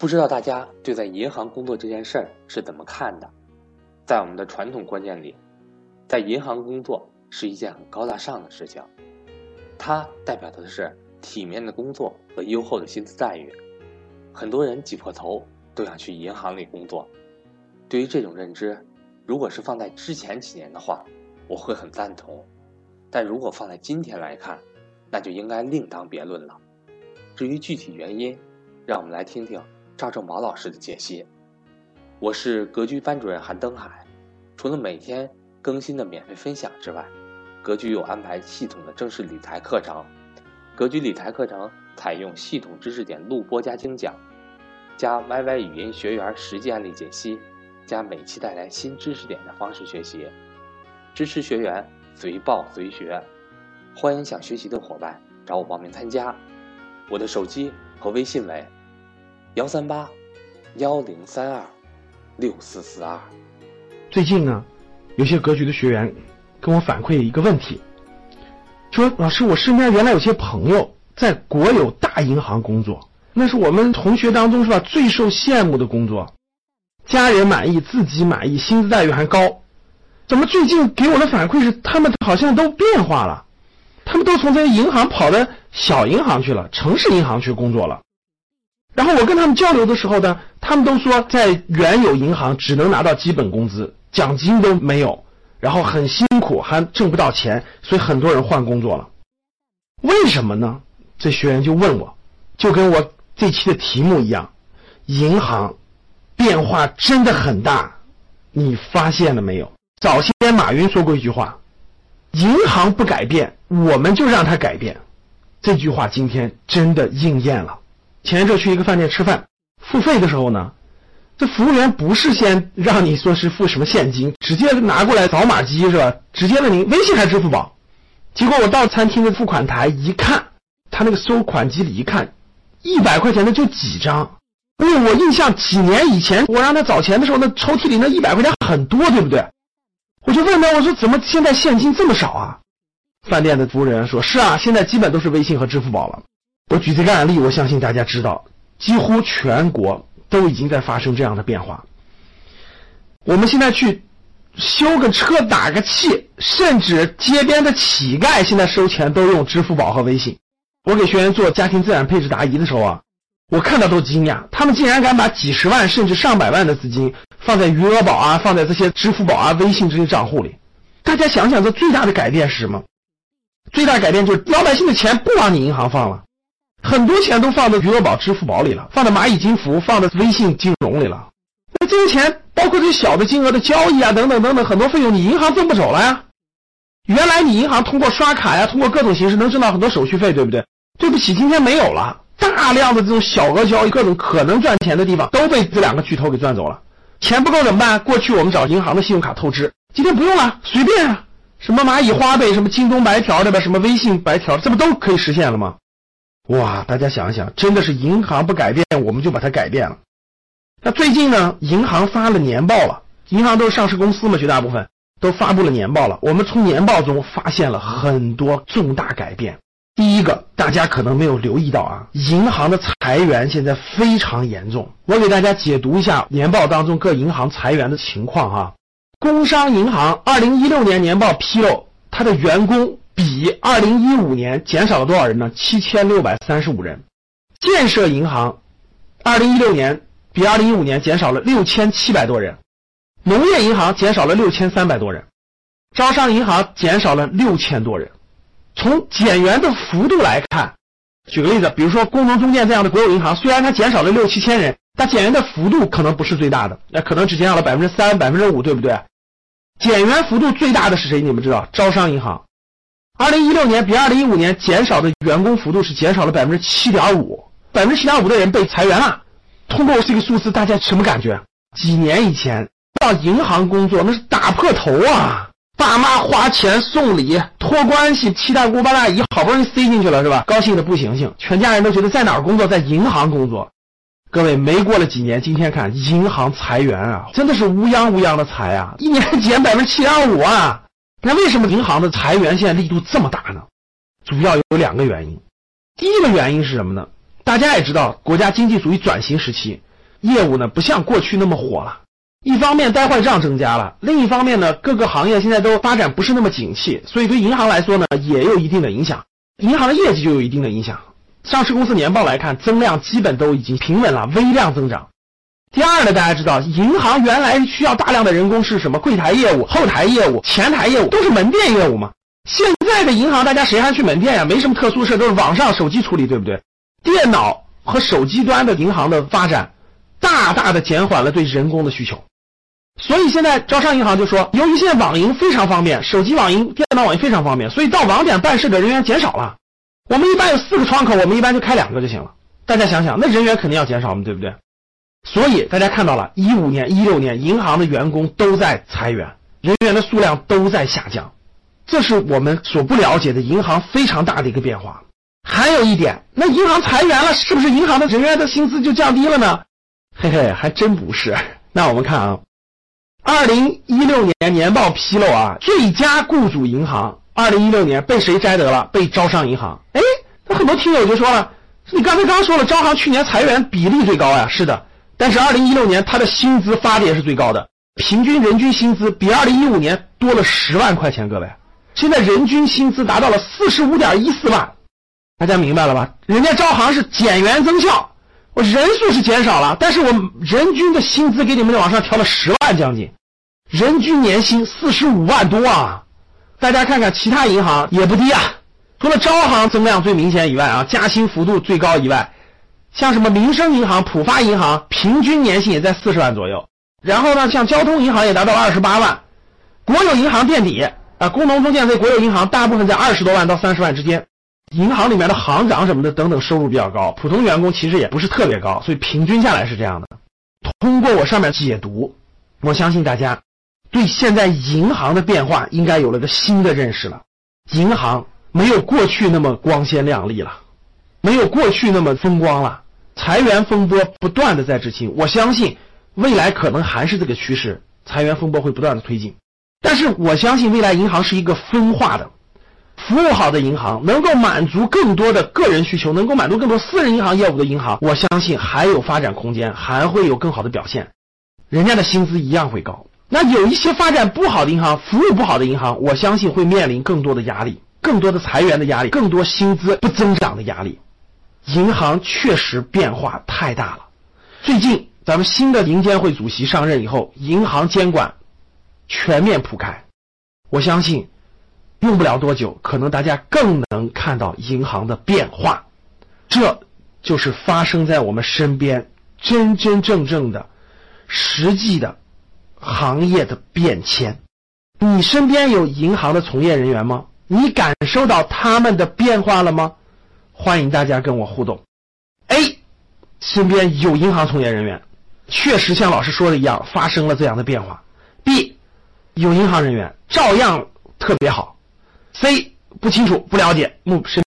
不知道大家对在银行工作这件事儿是怎么看的？在我们的传统观念里，在银行工作是一件很高大上的事情，它代表的是体面的工作和优厚的薪资待遇。很多人挤破头都想去银行里工作。对于这种认知，如果是放在之前几年的话，我会很赞同，但如果放在今天来看，那就应该另当别论了。至于具体原因，让我们来听听赵正宝老师的解析。我是格局班主任韩登海，除了每天更新的免费分享之外，格局有安排系统的正式理财课程。格局理财课程采用系统知识点录播加精讲，加 YY 语音学员实际案例解析，加每期带来新知识点的方式学习，支持学员随报随学。欢迎想学习的伙伴找我报名参加。我的手机和微信为138-1032-6442。最近呢，有些格局的学员跟我反馈一个问题，说老师，我身边原来有些朋友在国有大银行工作，那是我们同学当中是吧最受羡慕的工作，家人满意，自己满意，薪资待遇还高，怎么最近给我的反馈是他们好像都变化了，他们都从这些银行跑到小银行去了，城市银行去工作了。然后我跟他们交流的时候呢，他们都说在原有银行只能拿到基本工资，奖金都没有，然后很辛苦，还挣不到钱，所以很多人换工作了。为什么呢？这学员就问我，就跟我这期的题目一样，银行变化真的很大，你发现了没有？早些年马云说过一句话，银行不改变，我们就让它改变。这句话今天真的应验了。前一阵去一个饭店吃饭，付费的时候呢，这服务员不是先让你说是付什么现金，直接拿过来扫码机是吧？直接问你微信还支付宝。结果我到餐厅的付款台一看，他那个收款机里一看，100块钱的就几张。因为我印象几年以前我让他找钱的时候，那抽屉里那100块钱很多，对不对？我就问他，我说怎么现在现金这么少啊？饭店的服务人员说，是啊，现在基本都是微信和支付宝了。我举这个案例，我相信大家知道，几乎全国都已经在发生这样的变化。我们现在去修个车打个气，甚至街边的乞丐现在收钱都用支付宝和微信。我给学员做家庭资产配置答疑的时候啊，我看到都惊讶，他们竟然敢把几十万甚至上百万的资金放在余额宝啊，放在这些支付宝啊、微信这些账户里。大家想想，这最大的改变是什么？最大的改变就是老百姓的钱不往你银行放了，很多钱都放到余额宝、支付宝里了，放到蚂蚁金服、放到微信金融里了。那这些钱包括这小的金额的交易啊等等等等，很多费用你银行挣不走了呀。原来你银行通过刷卡呀，通过各种形式能挣到很多手续费，对不对？对不起，今天没有了。大量的这种小额交易，各种可能赚钱的地方都被这两个巨头给赚走了。钱不够怎么办？过去我们找银行的信用卡透支，今天不用了，随便啊，什么蚂蚁花呗、什么京东白条对吧？什么微信白条，这不都可以实现了吗？哇，大家想一想，真的是银行不改变，我们就把它改变了。那最近呢，银行发了年报了，银行都是上市公司嘛，绝大部分都发布了年报了。我们从年报中发现了很多重大改变。第一个，大家可能没有留意到啊，银行的裁员现在非常严重。我给大家解读一下年报当中各银行裁员的情况啊。工商银行2016年年报披露，它的员工比2015年减少了多少人呢？7635人。建设银行2016年比2015年减少了6700多人。农业银行减少了6300多人。招商银行减少了6000多人。从减员的幅度来看，举个例子，比如说工农中建这样的国有银行，虽然它减少了6-7千人，但减员的幅度可能不是最大的，那可能只减少了 3%、5%， 对不对？减员幅度最大的是谁？你们知道，招商银行。2016年比2015年减少的员工幅度是减少了 7.5%， 7.5% 的人被裁员了。通过这个数字，大家什么感觉？几年以前到银行工作那是打破头啊，爸妈花钱送礼托关系，七大姑八大姨好不容易塞进去了是吧，高兴的不行行，全家人都觉得在哪儿工作，在银行工作。各位，没过了几年，今天看银行裁员啊，真的是乌泱乌泱的裁啊，一年减 7.5% 啊。那为什么银行的裁员现在力度这么大呢？主要有两个原因。第一个原因是什么呢？大家也知道，国家经济属于转型时期，业务呢不像过去那么火了。一方面呆坏账增加了，另一方面呢各个行业现在都发展不是那么景气，所以对银行来说呢也有一定的影响，银行的业绩就有一定的影响。上市公司年报来看，增量基本都已经平稳了，微量增长。第二呢，大家知道银行原来需要大量的人工是什么？柜台业务、后台业务、前台业务，都是门店业务嘛。现在的银行大家谁还去门店呀？没什么特殊事，都是网上手机处理，对不对？电脑和手机端的银行的发展大大的减缓了对人工的需求。所以现在招商银行就说，由于现在网银非常方便，手机网银、电脑网银非常方便，所以到网点办事的人员减少了。我们一般有4个窗口，我们一般就开2个就行了。大家想想，那人员肯定要减少嘛，对不对？所以大家看到了15年、16年银行的员工都在裁员，人员的数量都在下降。这是我们所不了解的银行非常大的一个变化。还有一点，那银行裁员了，是不是银行的人员的薪资就降低了呢？嘿嘿，还真不是。那我们看啊，2016年年报披露啊，最佳雇主银行2016年被谁摘得了？被招商银行。诶，那很多听友就说了，你刚才说了招行去年裁员比例最高呀。是的，但是2016年它的薪资发的也是最高的，平均人均薪资比2015年多了10万块钱。各位，现在人均薪资达到了 45.14 万，大家明白了吧？人家招行是减员增效，我人数是减少了，但是我人均的薪资给你们往上调了10万将近，人均年薪45万多啊。大家看看其他银行也不低啊，除了招行增量最明显以外啊，加薪幅度最高以外，像什么民生银行、浦发银行平均年薪也在40万左右，然后呢像交通银行也达到28万，国有银行垫底啊，工农中建这国有银行大部分在20多万到30万之间。银行里面的行长什么的等等收入比较高，普通员工其实也不是特别高，所以平均下来是这样的。通过我上面解读，我相信大家对现在银行的变化应该有了个新的认识了。银行没有过去那么光鲜亮丽了，没有过去那么风光了，裁员风波不断的在执行，我相信未来可能还是这个趋势，裁员风波会不断的推进。但是我相信未来银行是一个分化的，服务好的银行能够满足更多的个人需求，能够满足更多私人银行业务的银行，我相信还有发展空间，还会有更好的表现，人家的薪资一样会高。那有一些发展不好的银行，服务不好的银行，我相信会面临更多的压力，更多的裁员的压力，更多薪资不增长的压力。银行确实变化太大了。最近咱们新的银监会主席上任以后，银行监管全面铺开，我相信用不了多久，可能大家更能看到银行的变化。这就是发生在我们身边真真正正的实际的行业的变迁。你身边有银行的从业人员吗？你感受到他们的变化了吗？欢迎大家跟我互动。 A 身边有银行从业人员，确实像老师说的一样发生了这样的变化。 B 有银行人员照样特别好。 C 不清楚不了解，身